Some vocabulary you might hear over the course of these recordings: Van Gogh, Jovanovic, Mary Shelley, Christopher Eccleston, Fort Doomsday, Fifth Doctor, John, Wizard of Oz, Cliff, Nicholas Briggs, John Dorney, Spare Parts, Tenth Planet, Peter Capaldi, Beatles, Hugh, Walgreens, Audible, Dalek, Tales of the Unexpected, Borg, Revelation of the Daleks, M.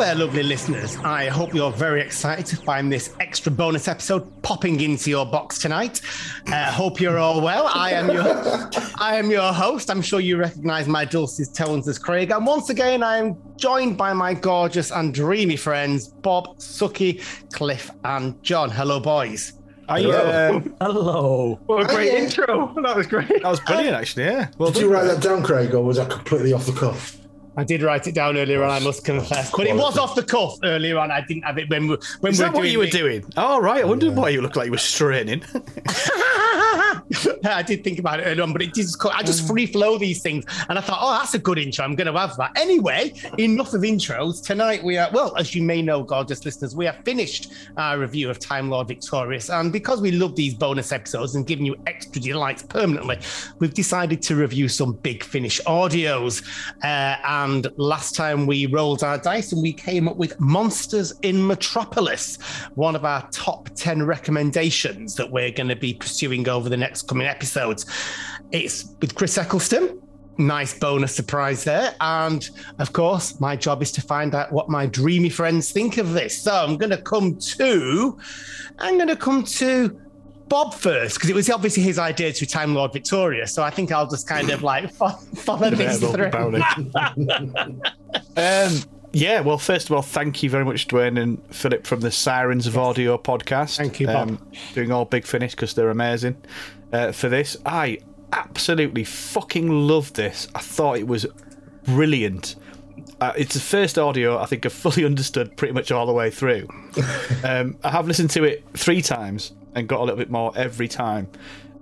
there, lovely listeners. I hope you're very excited to find this extra bonus episode popping into your box tonight. Hope you're all well. I am your host. I'm sure you recognise my dulcet tones as Craig. And once again, I am joined by my gorgeous and dreamy friends, Bob, Suki, Cliff and John. Hello, boys. Hello. What a great intro. That was great. That was brilliant, actually, yeah. Well, did you write that down, Craig, or was that completely off the cuff? I did write it down earlier on, I must confess. But it was off the cuff earlier on. I didn't have it when we were doing... Is that what you were doing? Oh, right. I wondered why you looked like you were straining. I did think about it earlier on, but it did. I just free flow these things. And I thought, oh, that's a good intro. I'm going to have that. Anyway, enough of intros. Tonight we are, well, as you may know, gorgeous listeners, we have finished our review of Time Lord Victorious. And because we love these bonus episodes and giving you extra delights permanently, we've decided to review some Big Finish audios. And last time we rolled our dice and we came up with Monsters in Metropolis, one of our top 10 recommendations that we're going to be pursuing over the next coming episodes. It's with Chris Eccleston. Nice bonus surprise there. And of course, my job is to find out what my dreamy friends think of this. So I'm going to come to Bob first, because it was obviously his idea to Time Lord Victorious, so I think I'll just kind of like follow this through. Yeah, well, first of all, thank you very much, Dwayne and Philip from the Sirens of Audio podcast. Thank you, Bob. Doing all Big Finish, because they're amazing. For this, I absolutely fucking loved this. I thought it was brilliant. It's the first audio I think I've fully understood pretty much all the way through. I have listened to it 3 times and got a little bit more every time.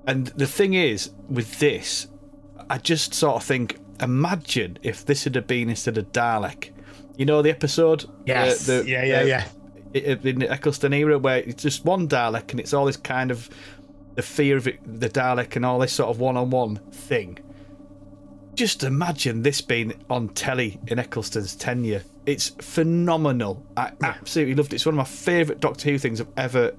And the thing is, with this, I just sort of think, imagine if this had been instead of Dalek. You know the episode? Yes. In the Eccleston era, where it's just one Dalek and it's all this kind of the fear of it, the Dalek and all this sort of one-on-one thing. Just imagine this being on telly in Eccleston's tenure. It's phenomenal. I absolutely loved it. It's one of my favourite Doctor Who things I've ever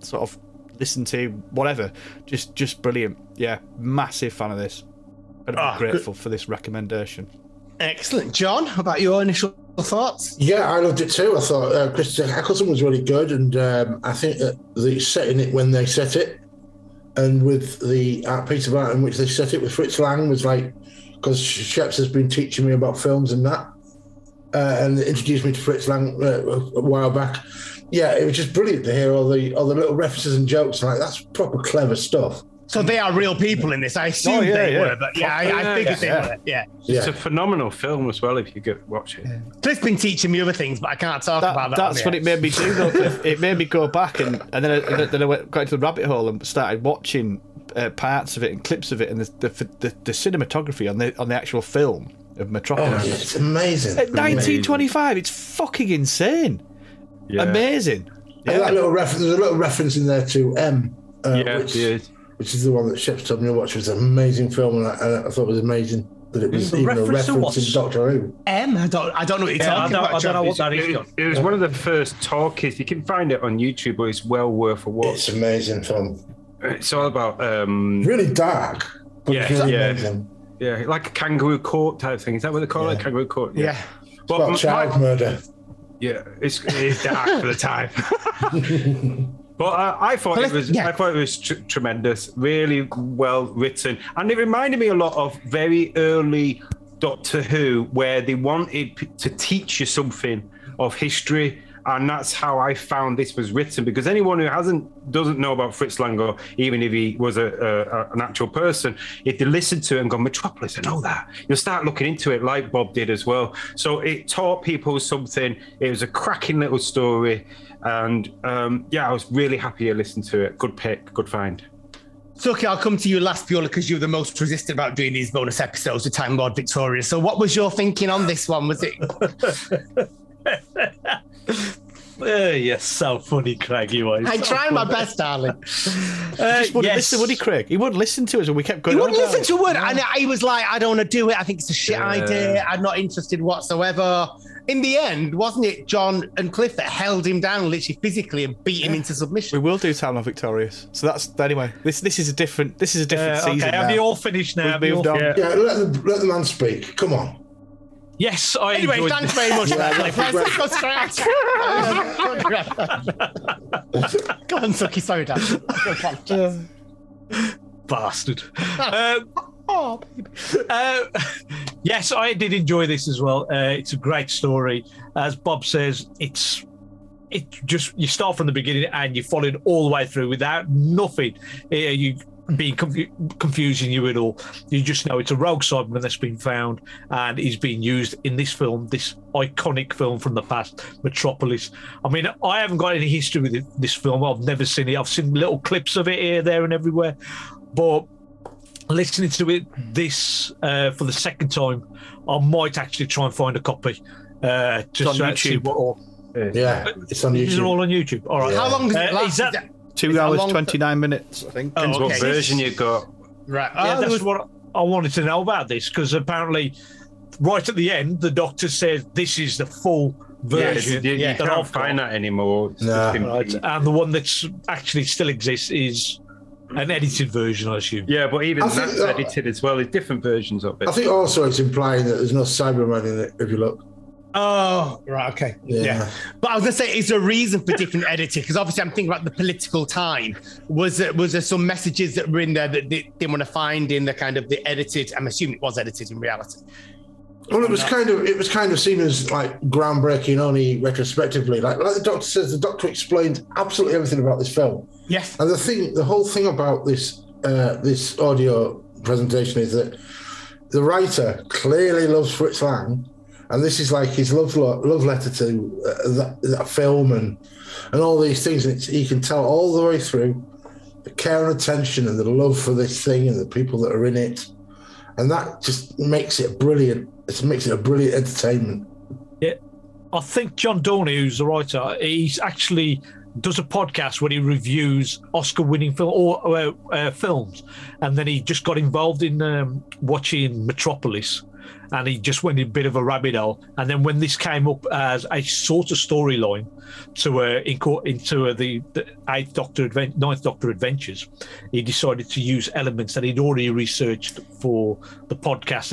sort of listened to, whatever. Just brilliant. Yeah, massive fan of this. But I'm grateful for this recommendation. Excellent. John, how about your initial thoughts? Yeah, I loved it too. I thought Christopher Eccleston was really good, and I think that the setting it when they set it, and with the piece of art in which they set it with Fritz Lang was like, because Shep's has been teaching me about films and that, and introduced me to Fritz Lang a while back. Yeah, it was just brilliant to hear all the little references and jokes. Like, that's proper clever stuff. So they are real people in this. I assume they were, but I figured they were. Yeah, it's a phenomenal film as well. If you go watch it, Cliff's been teaching me other things, but I can't talk about that. That's what it made me do, though. Cliff. It made me go back and then I went quite into the rabbit hole and started watching parts of it and clips of it and the cinematography on the actual film of Metropolis. Oh, it's amazing. At 1925, it's fucking insane. Yeah. Amazing. Yeah. There's a little reference in there to M. Which is the one that Shep's told me to watch. It was an amazing film, and I thought it was amazing that it was even a reference in Doctor Who. M? I don't know what you're talking about. I don't know what that is. It was one of the first talkies. You can find it on YouTube, but it's well worth a watch. It's an amazing film. It's all about... really dark. Yeah, like a kangaroo court type thing. Is that what they call it? Kangaroo court? Yeah. It's about child murder. Yeah, it's dark for the time. But I thought it was tremendous, really well written, and it reminded me a lot of very early Doctor Who, where they wanted to teach you something of history, and that's how I found this was written. Because anyone who doesn't know about Fritz Lang, even if he was an actual person, if they listen to it and go, Metropolis, I know that, you'll start looking into it like Bob did as well. So it taught people something. It was a cracking little story. And I was really happy you listened to it. Good pick, good find. So, okay, I'll come to you last, Beulah, because you're the most resistant about doing these bonus episodes with Time Lord Victorious. So what was your thinking on this one? Was it... you're so funny, Craig. You are. I tried my best, darling. Listen, would he, Craig? He wouldn't listen to us, and we kept going. He wouldn't listen to us, and he was like, "I don't want to do it. I think it's a shit idea. I'm not interested whatsoever." In the end, wasn't it John and Cliff that held him down, literally physically, and beat him into submission? We will do Time Lord Victorious. So that's anyway. This is a different season. Okay, have you all finished now? Have you all finished? Yeah, let the man speak. Come on. Yes, I Anyway, enjoyed thanks very much for that. Go on, Suki, sorry, Dan. Bastard. Oh, baby. Yes, I did enjoy this as well. It's a great story. As Bob says, it just, you start from the beginning and you follow it all the way through without nothing. You being confusing you at all. You just know it's a rogue Cyberman that's been found and is being used in this film, this iconic film from the past, Metropolis. I mean, I haven't got any history with it, this film. I've never seen it. I've seen little clips of it here, there, and everywhere. But listening to it for the second time, I might actually try and find a copy. Just on YouTube. Yeah, it's on YouTube. These are all on YouTube. All right. Yeah. How long does it last? Is that 2 hours, 29 minutes, I think. Oh, depends what version you got. Right. Yeah, that's what I wanted to know about this, because apparently right at the end, the doctor says this is the full version. Yeah, you can't find that anymore. No. Right. And the one that's actually still exists is an edited version, I assume. Yeah, but even that's edited as well. There's different versions of it. I think also it's implying that there's no Cyberman in it, if you look. Oh, right, okay. Yeah. But I was going to say, is there a reason for different editing? Because obviously I'm thinking about the political time. Was there some messages that were in there that they didn't want to find in the kind of the edited? I'm assuming it was edited in reality. Well, it was kind of seen as like groundbreaking only retrospectively. Like the doctor says, the doctor explained absolutely everything about this film. Yes. And the whole thing about this this audio presentation is that the writer clearly loves Fritz Lang. And this is like his love letter to that film and all these things. And you can tell all the way through the care and attention and the love for this thing and the people that are in it. And that just makes it brilliant. It makes it a brilliant entertainment. Yeah. I think John Dorney, who's the writer, he's actually does a podcast where he reviews Oscar-winning film or films. And then he just got involved in watching Metropolis. And he just went in a bit of a rabbit hole. And then when this came up as a sort of storyline to into the Ninth Doctor Adventures, he decided to use elements that he'd already researched for the podcast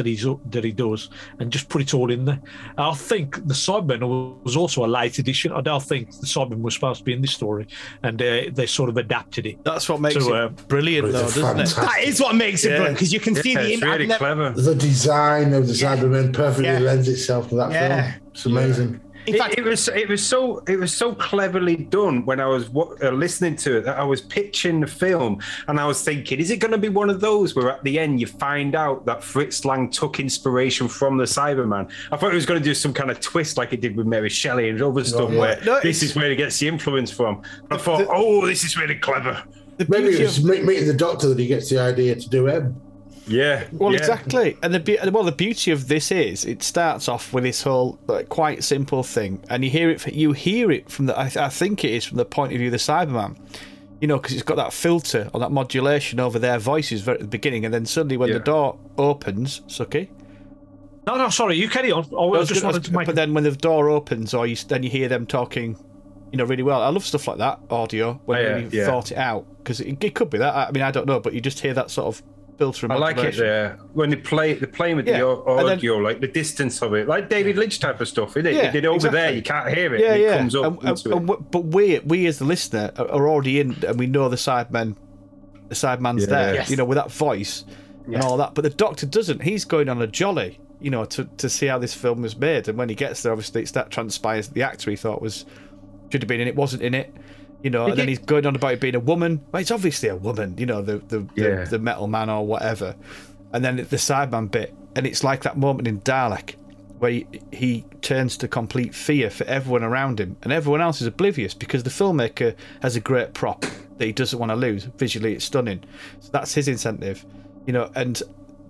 that he does and just put it all in there. And I think the Cyberman was also a late edition. I don't think the Cyberman was supposed to be in this story, and they sort of adapted it. That's what makes it brilliant, though, doesn't it? That is what makes it brilliant, because you can see the impact. Really clever. The design of the Cyberman perfectly lends itself to that film. It's amazing. In fact, it was so cleverly done. When I was listening to it, that I was pitching the film and I was thinking, is it going to be one of those where at the end you find out that Fritz Lang took inspiration from the Cyberman? I thought it was going to do some kind of twist like it did with Mary Shelley and other stuff, where this is where it gets the influence from. But I thought, this is really clever. Maybe it was meeting the doctor that he gets the idea to do M. Yeah. Well, exactly. And the beauty of this is it starts off with this whole quite simple thing, and you hear it from the. I think it is from the point of view of the Cyberman, you know, because it's got that filter or that modulation over their voices right at the beginning, and then suddenly when the door opens, Suki. No, sorry, you carry on. But then when the door opens, or then you hear them talking, you know, really well. I love stuff like that audio when you thought it out, because it could be that. I mean, I don't know, but you just hear that sort of. I like it there when they're playing with the audio, then, like the distance of it, like David Lynch type of stuff, isn't it? Yeah, they did it over there, you can't hear it. Yeah, and it comes up and but we as the listener are already in, and we know the Cyberman's there, you know, with that voice and all that. But the Doctor doesn't. He's going on a jolly, you know, to see how this film was made. And when he gets there, obviously that transpires that the actor he thought should have been in it wasn't in it. You know, and then he's going on about it being a woman. Well, it's obviously a woman, you know, the metal man or whatever. And then the Cyberman bit. And it's like that moment in Dalek where he turns to complete fear for everyone around him. And everyone else is oblivious because the filmmaker has a great prop that he doesn't want to lose. Visually, it's stunning. So that's his incentive, you know. And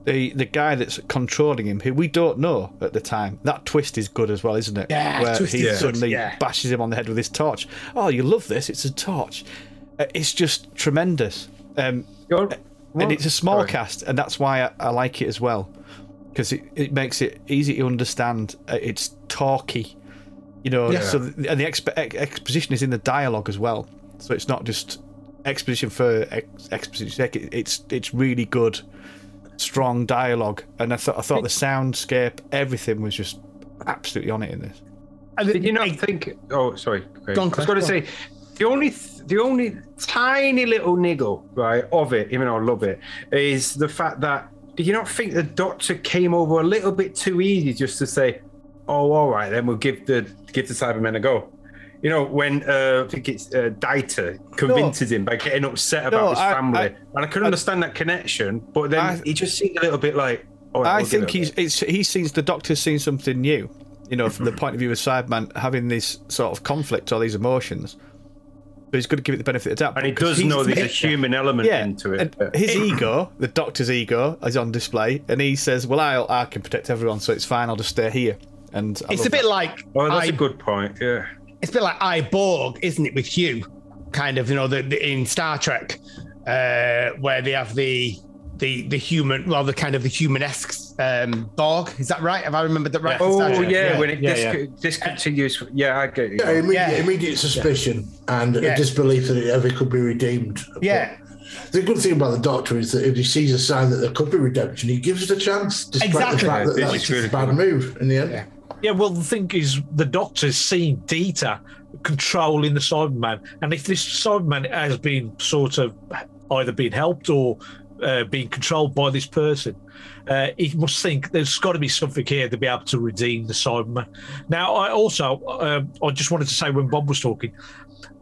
the guy that's controlling him, who we don't know at the time, that twist is good as well, isn't it? Yeah, where he suddenly bashes him on the head with his torch. Oh, you love this, it's a torch. It's just tremendous. And it's a small cast, and that's why I like it as well, because it makes it easy to understand. It's talky, you know, exposition is in the dialogue as well, so it's not just exposition for exposition's sake. It's really good strong dialogue, and I thought the soundscape, everything was just absolutely on it in this. Did you not think? Oh, sorry. Craig. I was going to say the only tiny little niggle, right, of it, even though I love it, is the fact that did you not think the Doctor came over a little bit too easy just to say, "Oh, all right, then we'll give the Cybermen a go." You know, when I think it's Dieter convinces him by getting upset about his family, and I could understand that connection, but then he just seemed a little bit like, "Oh, I think the Doctor's seen something new." You know, from the point of view of Cyberman having this sort of conflict or these emotions, but he's going to give it the benefit of the doubt. And he does know there's a human element into it. And his ego, the Doctor's ego, is on display, and he says, "Well, I can protect everyone, so it's fine. I'll just stay here." And it's a bit like, "Oh, that's a good point." Yeah. It's a bit like I Borg, isn't it, with Hugh? Kind of, you know, in Star Trek, where they have the human, well, the kind of the human-esque Borg. Is that right? Have I remembered that right? Yeah. Oh, yeah. When it discontinues. Yeah, I get you. Yeah, immediate suspicion and a disbelief that it ever could be redeemed. Yeah. But the good thing about the Doctor is that if he sees a sign that there could be redemption, he gives it a chance, despite the fact that that's really a bad move in the end. Yeah. Yeah, well, the thing is, the Doctor's seen Dieter controlling the Cyberman, and if this Cyberman has been sort of either been helped or being controlled by this person, he must think there's got to be something here to be able to redeem the Cyberman. Now, I also, I just wanted to say when Bob was talking,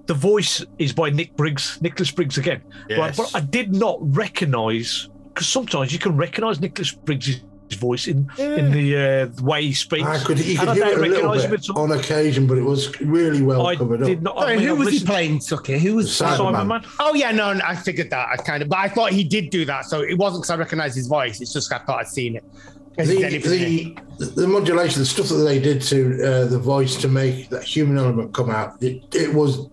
the voice is by Nicholas Briggs again. Yes. Right? But I did not recognise, because sometimes you can recognise Nicholas Briggs' voice in the way he speaks. I could hear it a little bit on occasion, but it was really well covered up. Who was he playing, Suki? Who was Cyberman? Oh yeah, no, I figured that. I kind of, but I thought he did do that, so it wasn't because I recognised his voice. It's just I thought I'd seen it. The modulation, the stuff that they did to the voice to make that human element come out, it was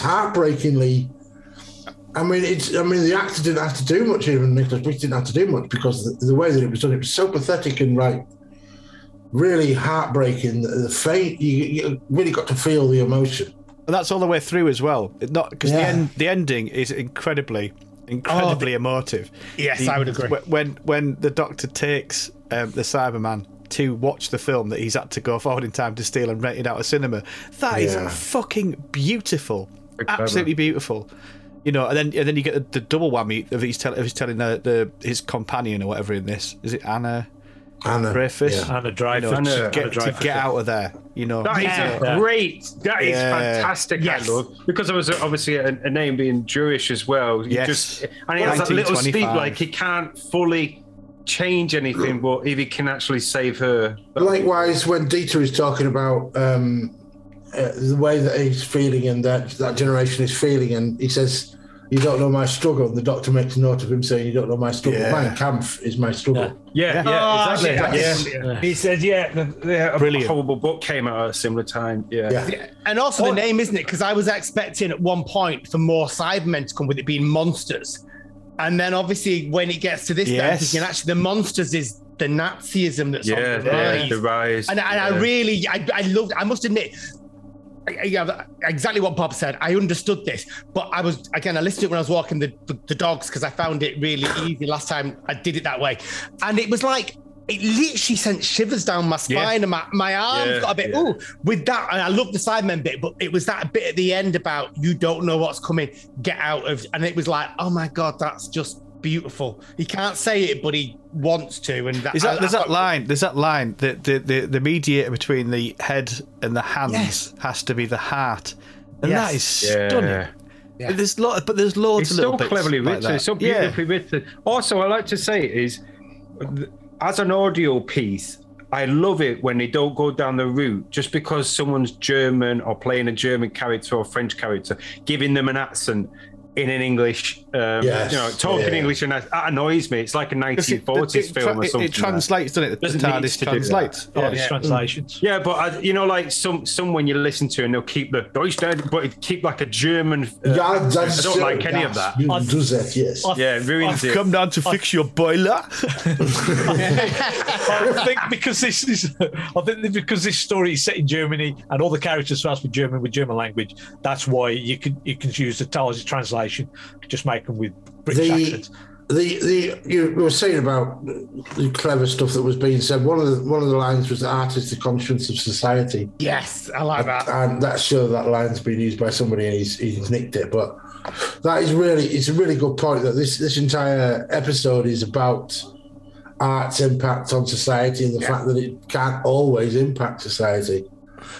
heartbreakingly. I mean, the actor didn't have to do much, even Nicholas Briggs didn't have to do much, because the way that it was done, it was so pathetic and really heartbreaking. The fate, you really got to feel the emotion. And that's all the way through as well. The ending is incredibly emotive. Yes, I would agree. When the Doctor takes the Cyberman to watch the film that he's had to go forward in time to steal and rent it out of cinema, that is fucking beautiful. Absolutely beautiful. You know, and then you get the double whammy of he's telling his companion or whatever in this. Is it Anna Dreyfuss? Yeah. Anna Dreyfuss. You know, to get out of there. You know, that is great. That is fantastic. Yes. I love, because it was obviously a name being Jewish as well. Yes. And he has that little speak like he can't fully change anything, but if he can actually save her. Likewise, when Dieter is talking about. The way that he's feeling and that generation is feeling, and he says, "You don't know my struggle." The Doctor makes a note of him saying, "You don't know my struggle. My Kampf is my struggle." Yeah, exactly. Yeah. He said, a horrible book came out at a similar time. Yeah. And also the name, isn't it? Because I was expecting at one point for more Cybermen to come with it being Monsters. And then obviously when it gets to this, and actually the Monsters is the Nazism that's on the rise. Yeah, the rise. And I really, I loved, I must admit, exactly what Bob said. I understood this, but I listened to it when I was walking the dogs because I found it really easy last time I did it that way. And it was like, it literally sent shivers down my spine and my arms got a bit, ooh, with that. And I love the Sidemen bit, but it was that bit at the end about you don't know what's coming, get out of. And it was like, oh my God, that's just beautiful. He can't say it, but he wants to. And there's that line that the mediator between the head and the hands has to be the heart, and that is stunning. Yeah. There's loads of little bits. It's so cleverly written. It's so beautifully written. Also, I like to say is, as an audio piece, I love it when they don't go down the route just because someone's German or playing a German character or French character, giving them an accent. In an English, you know, talking English, and that annoys me. It's like a 1940s film or something. It translates, doesn't it? The TARDIS translates. Translations. Yeah, but you know, like some when you listen to, and they'll keep the Deutschland, but it keep like a German. I don't like any of that. It ruins it. I've come down to fix your boiler. I think because this story is set in Germany, and all the characters are speaking German with German language. That's why you can use the TARDIS translation. Just make them with British accents. You were saying about the clever stuff that was being said. One of the lines was, the art is the conscience of society. Yes, I like that. And that's sure that line's been used by somebody and he's nicked it. But that is really, it's a really good point that this entire episode is about art's impact on society and the fact that it can't always impact society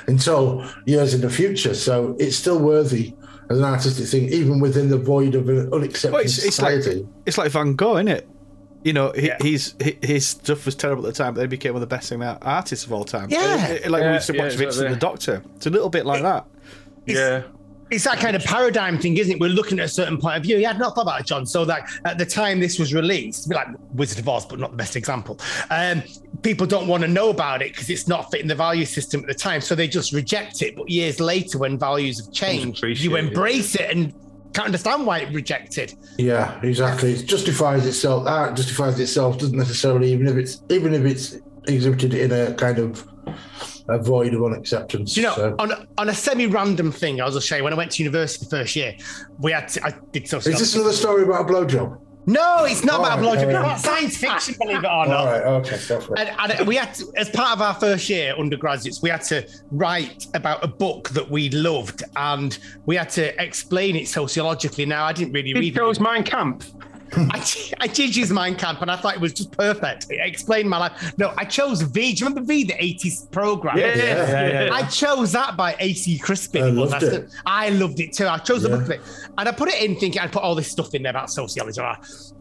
until years in the future. So it's still worthy as an artistic thing, even within the void of an unaccepted society. It's like Van Gogh, isn't it? You know, his stuff was terrible at the time, but then became one of the best artists of all time. Yeah. We used to watch Richard and the Doctor. It's a little bit like that. It's that kind of paradigm thing, isn't it? We're looking at a certain point of view. Yeah, I'd not thought about it, John. So that at the time this was released, like Wizard of Oz, but not the best example, people don't want to know about it because it's not fitting the value system at the time. So they just reject it. But years later, when values have changed, you embrace it and can't understand why it rejected. Yeah, exactly. It justifies itself. Art justifies itself, doesn't necessarily, even if it's exhibited in a kind of void of unacceptance. You know, on a semi-random thing, I was just saying, when I went to university the first year, I did something. Is this another story about a blowjob? No, it's not about a blowjob. It's about science fiction, believe it or not. All right, okay, go for it. And we had to, as part of our first year undergraduates, we had to write about a book that we loved, and we had to explain it sociologically. Now, I didn't really read it. Did Joe's Mein Kampf? I did use Mein Kampf, and I thought it was just perfect. It explained my life. No, I chose V. Do you remember V, the 80s program? Yeah. I chose that by A.C. Crispin. I loved it too. I chose the book of it. And I put it in thinking I'd put all this stuff in there about sociology.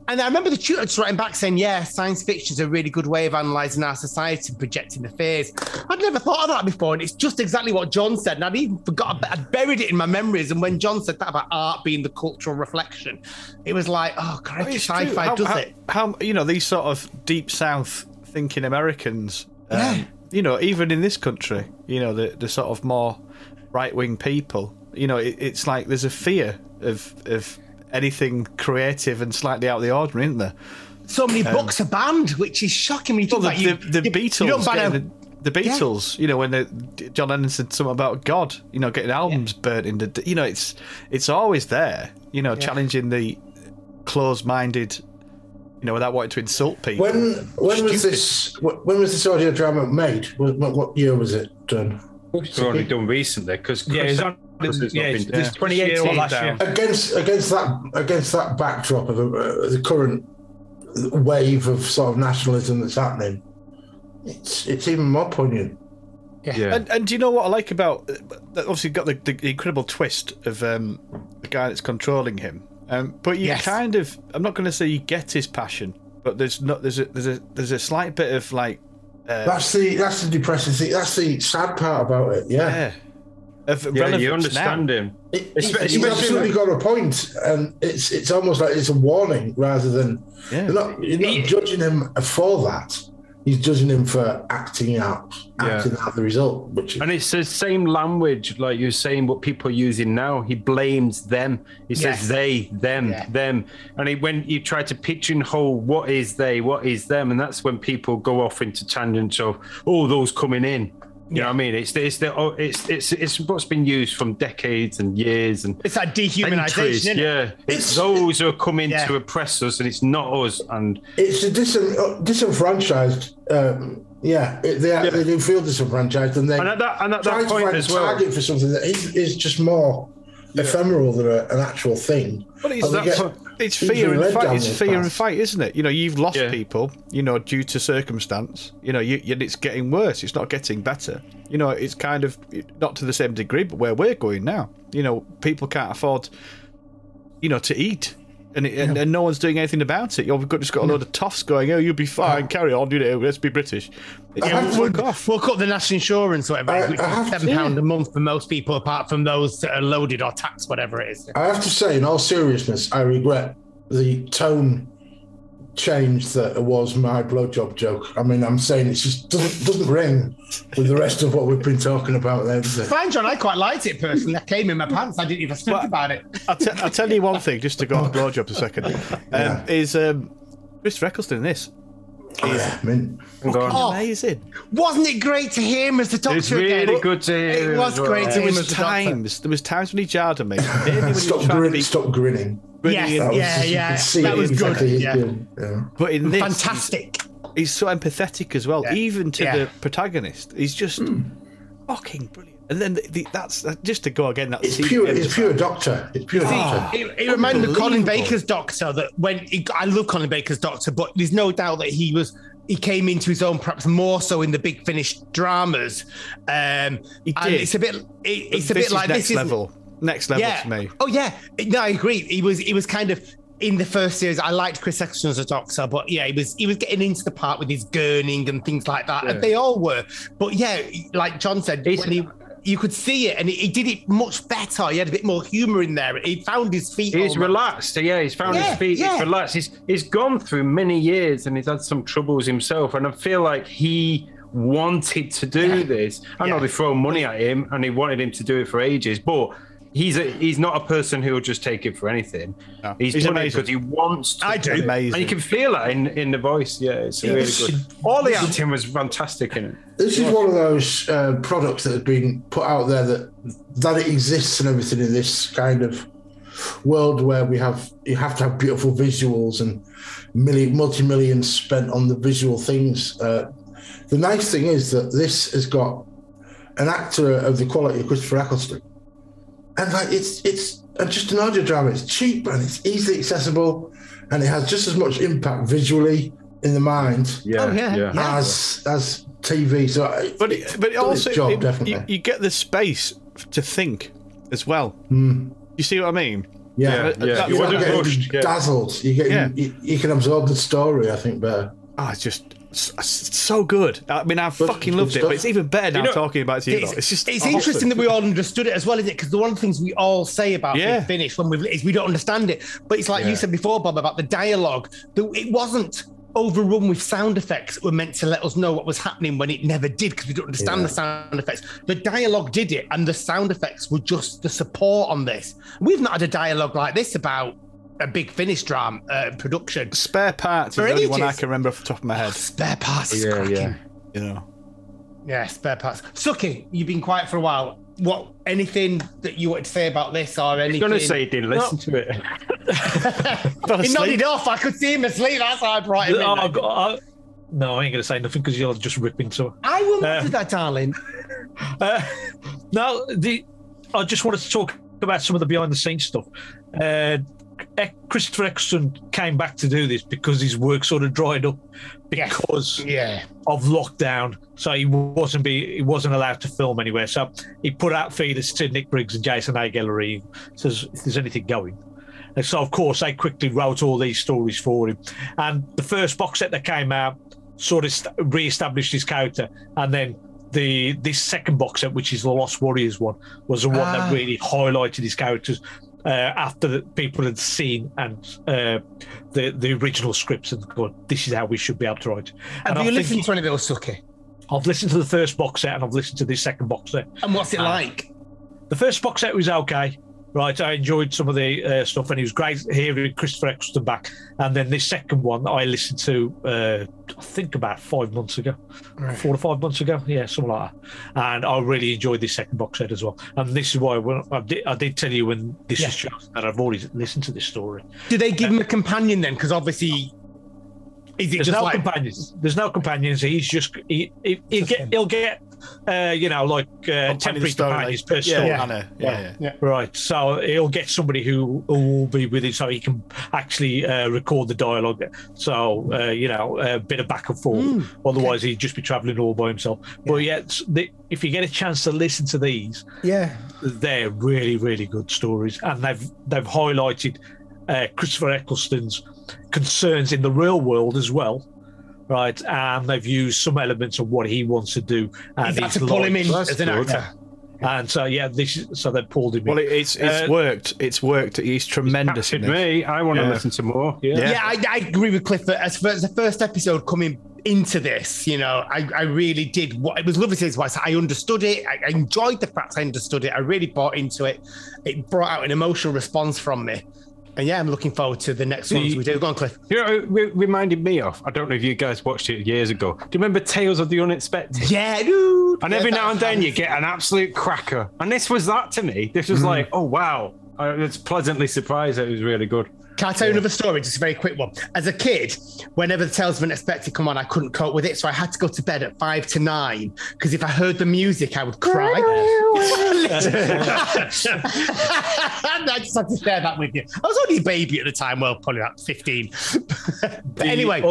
And I remember the tutor just writing back saying, science fiction is a really good way of analysing our society and projecting the fears. I'd never thought of that before, and it's just exactly what John said. And I'd even forgot, I'd buried it in my memories. And when John said that about art being the cultural reflection, it was like, oh, crap, sci-fi does it. How, you know, these sort of deep south thinking Americans, you know, even in this country, you know, the sort of more right-wing people, you know, it's like there's a fear of anything creative and slightly out of the ordinary, isn't there? So many books are banned, which is shocking. The Beatles, you know, when John Lennon said something about God, you know, getting albums burnt into, you know, it's always there, you know, challenging the closed-minded, you know, without wanting to insult people. When was this audio drama made? What year was it done? It's only done recently because it's 2018 last year. Against that backdrop of the current wave of sort of nationalism that's happening, it's even more poignant. Yeah. And do you know what I like about? Obviously, got the incredible twist of the guy that's controlling him, but you kind of, I'm not going to say you get his passion, but there's a slight bit of like. That's the depressing thing. That's the sad part about it. Yeah. You understand him. He's absolutely got a point, and it's almost like it's a warning rather than you're not judging him for that. He's judging him for acting out the result. And it's the same language, like you're saying, what people are using now. He blames them. He says they, them, them. And when you try to pigeonhole what is they, what is them, and that's when people go off into tangents of, oh, those coming in. You know what I mean? It's what's been used from decades and years, and it's that dehumanisation. It's those who are coming to oppress us, and it's not us. And it's a disenfranchised. They do feel disenfranchised, and they're trying to find a target for something that is just more ephemeral than an actual thing. But it's fear and fight. It's fear and fight, isn't it? You know, you've lost people, you know, due to circumstance. You know, and it's getting worse. It's not getting better. You know, it's kind of not to the same degree, but where we're going now, you know, people can't afford, you know, to eat, and no one's doing anything about it. You've just got a load of toffs going, oh, you'll be fine, carry on, you know, let's be British. We'll cut the national insurance, whatever it is, which is £7 a month for most people, apart from those that are loaded or taxed, whatever it is. I have to say, in all seriousness, I regret the tone change that was my blowjob joke. I mean, I'm saying it just doesn't ring with the rest of what we've been talking about there. Fine, John, I quite liked it personally. I came in my pants. I didn't even think about it. I'll tell you one thing, just to go on blowjobs a second, is Christopher Eccleston in this. Amazing. Wasn't it great to hear him as the Doctor? It's really good to hear. It was great to hear him as the Doctor. There was times when he jarred at me. Stop grinning. That was good. But in this, fantastic. He's so empathetic as well, even to the protagonist. He's just fucking brilliant. And then that's just to go again. It's pure Doctor. It reminded me of Colin Baker's Doctor. I love Colin Baker's Doctor, but there's no doubt that he came into his own, perhaps more so in the Big Finish dramas. He did. And it's a bit like next level to me. Oh yeah, no, I agree. He was kind of. In the first series, I liked Chris Eccleston as a Doctor, but yeah, he was getting into the part with his gurning and things like that, and they all were. But yeah, like John said, you could see it, and he did it much better. He had a bit more humour in there. He found his feet. He's relaxed. Yeah, he's found his feet. Yeah. He's relaxed. He's gone through many years, and he's had some troubles himself, and I feel like he wanted to do this. I know they throw money at him, and he wanted him to do it for ages, but... He's not a person who will just take it for anything. No. He's done it because he wants to. I do. Amazing. And you can feel that in the voice. Yeah, it's really good. All the acting was fantastic in it. This is one of those products that has been put out there that it exists and everything in this kind of world where you have to have beautiful visuals and multi-millions spent on the visual things. The nice thing is that this has got an actor of the quality of Christopher Eccleston. And like it's just an audio drama. It's cheap and it's easily accessible, and it has just as much impact visually in the mind as TV. So but it also, you get the space to think as well. Mm. You see what I mean? Yeah, yeah. You wasn't rushed. Dazzled. You get you can absorb the story, I think, better. It's just. So good. I mean, I fucking loved it, but it's even better now talking about it to you. It's interesting that we all understood it as well, isn't it? Because the one of the things we all say about Big Finish when is we don't understand it. But it's like you said before, Bob, about the dialogue. It wasn't overrun with sound effects that were meant to let us know what was happening when it never did, because we don't understand the sound effects. The dialogue did it, and the sound effects were just the support on this. We've not had a dialogue like this about a Big Finish drama production. Spare Parts is the only one I can remember off the top of my head. Spare Parts is cracking. Yeah. You know. Yeah, Spare Parts. Suki, you've been quiet for a while. What? Anything that you wanted to say about this or anything? I was going to say he didn't listen to it. He nodded off. I could see him asleep. That's how I brought him in. No, I ain't going to say nothing because you'll just rip into it. I will not do that, darling. I just wanted to talk about some of the behind-the-scenes stuff. Christopher Eccleston came back to do this because his work sort of dried up because of lockdown, so he wasn't allowed to film anywhere, so he put out feeders to Nick Briggs and Jason A. Gallery, says if there's anything going, and so of course they quickly wrote all these stories for him, and the first box set that came out sort of re-established his character, and then this second box set, which is the Lost Warriors one, was the one that really highlighted his characters after people had seen and the original scripts and gone, this is how we should be able to write. Have you listened to any of those, Suki? I've listened to the first box set and I've listened to the second box set. And what's it like? The first box set was okay, right? I enjoyed some of the stuff, and it was great hearing Christopher Eccleston back. And then this second one I listened to, I think about 5 months ago, 4 to 5 months ago. Yeah, something like that. And I really enjoyed this second box set as well. And this is why I did tell you when this is chosen that I've already listened to this story. Do they give him a companion then? Because obviously... There's no companions. There's no companions. He's just... He'll get... temporary companions per story. Yeah. Right. So he'll get somebody who will be with him, so he can actually record the dialogue. So a bit of back and forth. Otherwise, he'd just be travelling all by himself. Yeah. But if you get a chance to listen to these, they're really, really good stories, and they've highlighted Christopher Eccleston's concerns in the real world as well. Right, and they've used some elements of what he wants to do. And he's to pull him in as an actor. And so, so they've pulled him in. Well, it's worked. It's worked. He's tremendous. It's captured me. I want to listen to more. I agree with Cliff. As far as the first episode coming into this, I really did. It was lovely to see this. I understood it. I enjoyed the fact I understood it. I really bought into it. It brought out an emotional response from me. And I'm looking forward to the next ones we do. Go on, Cliff. You know, it reminded me of, I don't know if you guys watched it years ago. Do you remember Tales of the Unexpected? Yeah, dude. And every now and then you get an absolute cracker. And this was that to me. This was like, oh, wow. I was pleasantly surprised that it was really good. Can I tell you another story? Just a very quick one. As a kid, whenever the Talisman expected to come on, I couldn't cope with it, so I had to go to bed at 5 to 9 because if I heard the music, I would cry. And I just had to share that with you. I was only a baby at the time, well, probably about 15. But anyway,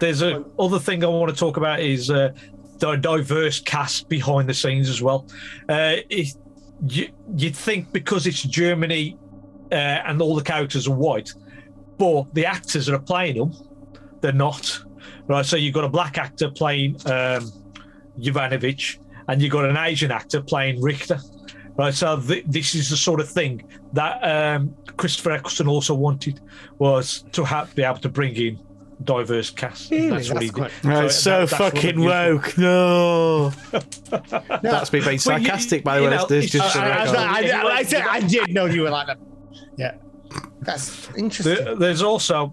there's a other thing I want to talk about is the diverse cast behind the scenes as well. You'd think because it's Germany. And all the characters are white, but the actors that are playing them, they're not. Right, so you've got a black actor playing Jovanovic, and you've got an Asian actor playing Richter. Right, so this is the sort of thing that Christopher Eccleston also wanted, was to be able to bring in diverse cast. Really? That's what he did. Right, that's fucking woke. No. That's me being sarcastic, by the way. I did know you were like that. Yeah, that's interesting. There's also,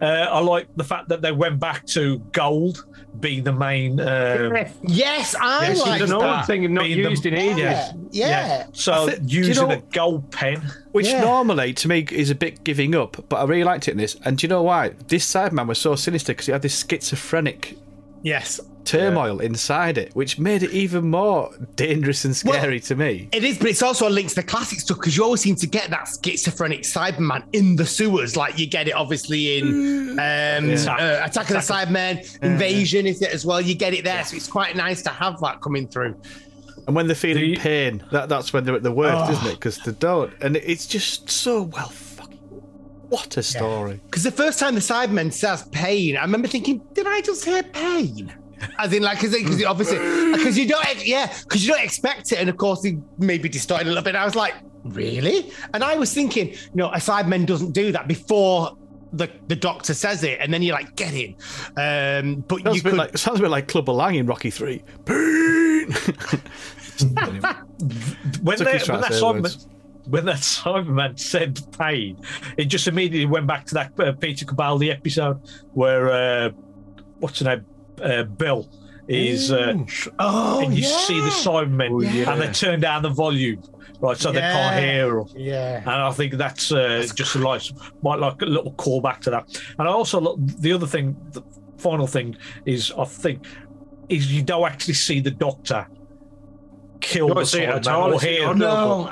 I like the fact that they went back to gold being the main. Yes, I like that. It's an old thing and not used in ages. Yeah. So using a gold pen, which normally to me is a bit giving up, but I really liked it in this. And do you know why? This Cyberman was so sinister because he had this schizophrenic. Yes. Turmoil inside it, which made it even more dangerous and scary to me. It is, but it's also a link to the classic stuff because you always seem to get that schizophrenic Cyberman in the sewers. Like you get it obviously in Attack of the Cybermen, Invasion is it as well. You get it there, so it's quite nice to have that coming through. And when they're feeling pain, that's when they're at the worst, isn't it? Because they don't. And it's just so well fucking... What a story. Because the first time the Cyberman says pain, I remember thinking, did I just hear pain? As in, like, because obviously, because you don't expect it, and of course, he maybe distorted a little bit. I was like, really? And I was thinking, no, a Cyberman doesn't do that before the doctor says it, and then you're like, get in. But sounds sounds a bit like Clubber Lang in Rocky 3. When that Cyberman said pain, it just immediately went back to that Peter Capaldi episode where what's her name? Bill is and you see the Cybermen and they turn down the volume so they can't hear them. And I think that's just like a little callback to that. And I also the final thing is I think is you don't actually see the Doctor kill the Cyberman or hear them.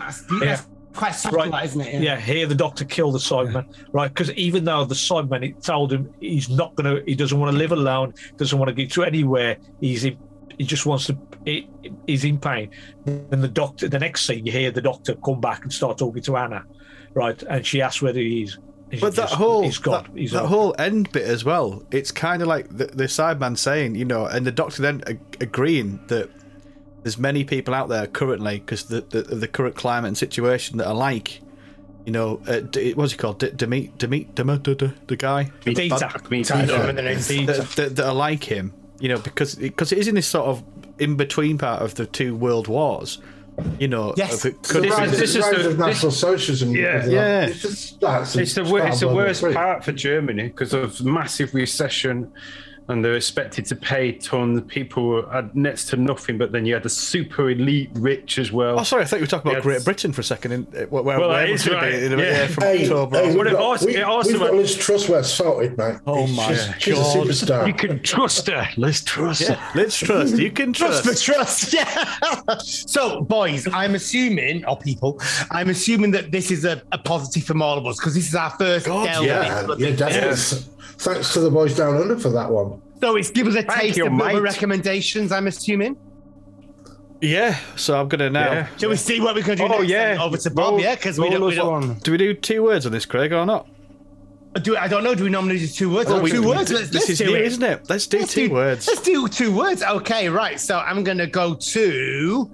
Quite subtle, isn't it? Yeah, hear the Doctor kill the Cyberman, right? Because even though the Cyberman told him he doesn't want to live alone, doesn't want to get to anywhere, he just wants to. He's in pain. Then the next scene, you hear the Doctor come back and start talking to Anna, right? And she asks whether he's. But that whole end bit as well. It's kind of like the Cyberman saying, and the Doctor then agreeing that. There's many people out there currently because the current climate and situation that are like, what's he called? The guy? That are like him, because it is in this sort of in-between part of the two world wars, Yes. This is the National Socialism. Yeah. It's the worst part for Germany because of massive recession. And they're expected to pay tons. People had next to nothing, but then you had the super elite rich as well. Oh, sorry, I thought you were talking about Great Britain for a second. That is right. We've got Liz Truss where sorted, mate. Oh my God. She's a superstar. You can trust her. Liz Truss. Yeah. Liz Truss. You can trust. Trust for trust. Yeah. So, boys, I'm assuming that this is a positive from all of us because this is our first delve. Thanks to the boys down under for that one. So it's give us a taste of other recommendations, I'm assuming. Yeah, so I'm going to now. Yeah. Shall we see what we're going to do next? Over to Bob, because we don't. Do we do 2 words on this, Craig, or not? I don't know. Do we normally do 2 words? Words? Let's do it, isn't it? Let's do 2 words. Let's do 2 words. Okay, right. So I'm going to go to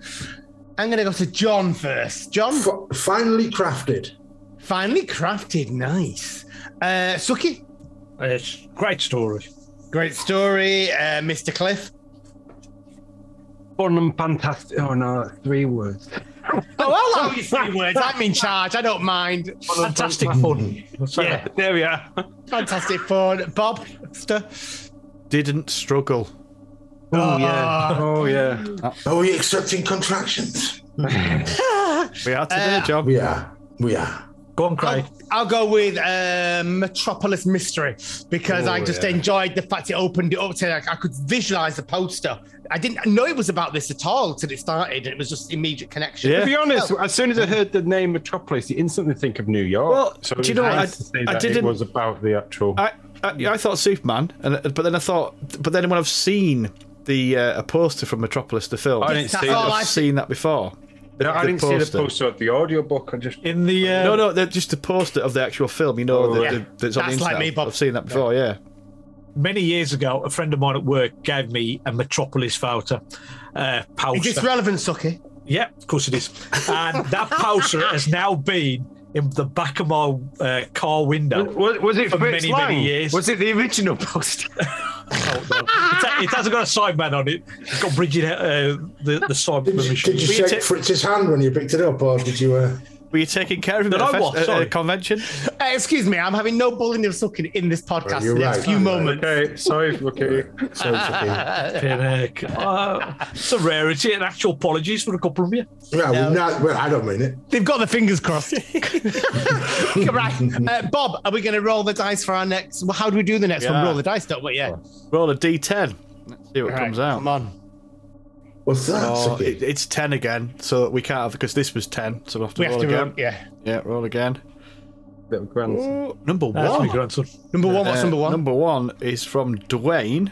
John first. John? Finely crafted. Finely crafted. Nice. Suki? It's great story. Great story, Mr. Cliff. Fun and fantastic. Oh, no, 3 words. I'll allow you 3 words. I'm in charge. I don't mind. Fantastic fun. Yeah, there we are. Fantastic fun. Bob? Didn't struggle. Oh, yeah. Are we accepting contractions? We are today, John. We are. Yeah. Go on, Craig. I'll go with Metropolis Mystery because I just enjoyed the fact it opened it up to, like, I could visualize the poster. I didn't know it was about this at all till it started. It was just immediate connection. Yeah. To be honest, as soon as I heard the name Metropolis, you instantly think of New York. Well, so do you know what? I didn't. It was about the actual. I thought Superman, but then when I've seen the a poster from Metropolis, the film, I've seen that before. I didn't see the poster of the audiobook. I just in the just the poster of the actual film. You know, that's on the internet. Like me, Bob. I've seen that before. Yeah. Many years ago, a friend of mine at work gave me a Metropolis photo. Is this relevant, Suki? Yeah, of course it is. And that poster has now been in the back of my car window. Was it for Fritz many Lang? Many years? Was it the original poster? Oh, no. It hasn't got a Cyberman on it. It's got Bridget, the Cyberman machine. Did you shake Fritz's hand when you picked it up, or did you? Were you taking care of him at a convention? Excuse me, I'm having no bullying of sucking in this podcast in the next few moments. Okay, sorry, it's a rarity, and actual apologies for a couple of you. Yeah, well, I don't mean it. They've got their fingers crossed. Right, Bob, are we going to roll the dice for our next? Well, how do we do the next one? Roll the dice, don't we? Yeah. Roll a D10. Let's see what comes out. Come on. What's that? Oh, it's 10 again, so we can't have, because this was 10, so we'll have to roll again. Yeah, roll again. Bit of grandson. Ooh, number one. What's number one? Number one is from Dwayne,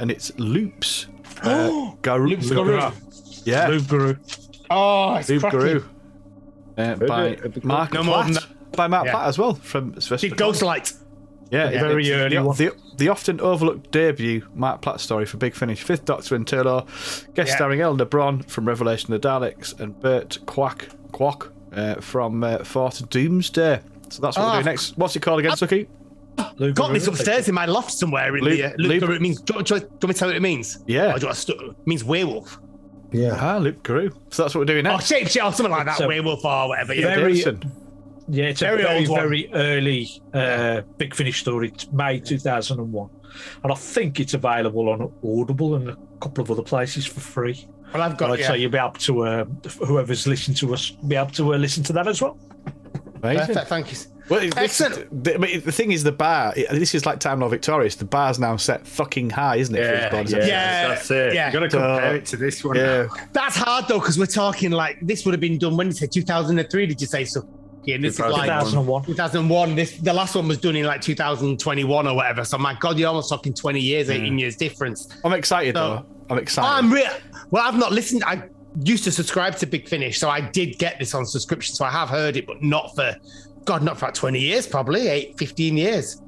and it's Loops. Loups-Garoux. Yeah. Loups-Garoux. Oh, it's Loups-Garoux. By Mark Platt as well. From Ghostlight. Yeah, very early one. The often overlooked debut Mark Platt story for Big Finish, Fifth Doctor and Taylor, guest starring Eleanor Bron from Revelation of the Daleks and Bert Kwok from Fort Doomsday. So that's what we're doing next. What's it called again, Suki? I've got this upstairs in my loft somewhere. It means. Do you want me to tell you what it means? Yeah. It means werewolf. Yeah. Loups-Garoux. So that's what we're doing next. Or something like that, werewolf or whatever. Yeah, it's a very early Big Finish story. It's May 2001. And I think it's available on Audible and a couple of other places for free. Well, I'd say you'll be able to, whoever's listened to us, be able to listen to that as well. Amazing. Perfect, thank you. Well, excellent. The thing is, the bar, this is like Time Lord Victorious, the bar's now set fucking high, isn't it? Yeah, that's it. Yeah. You've got to compare it to this one. Yeah. That's hard, though, because we're talking like, this would have been done when you said 2003, did you say so? Yeah, and this is like 2001. 2001. The last one was done in like 2021 or whatever. So my God, you're almost talking 20 years, 18 years difference. I'm excited though. I'm excited. Well, I've not listened. I used to subscribe to Big Finish, so I did get this on subscription. So I have heard it, but not for about 20 years, probably 15 years.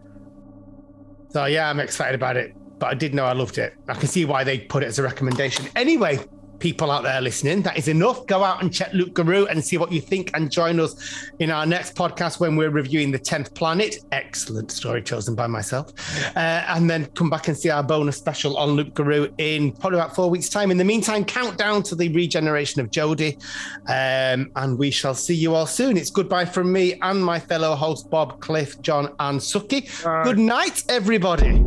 So yeah, I'm excited about it. But I did know I loved it. I can see why they put it as a recommendation. Anyway. People out there listening, that is enough. Go out and check Loups-Garoux and see what you think, and join us in our next podcast when we're reviewing the 10th Planet. Excellent story chosen by myself. And then come back and see our bonus special on Loups-Garoux in probably about 4 weeks' time. In the meantime, count down to the regeneration of Jodie, and we shall see you all soon. It's goodbye from me and my fellow hosts, Bob, Cliff, John, and Suki. Good night, everybody.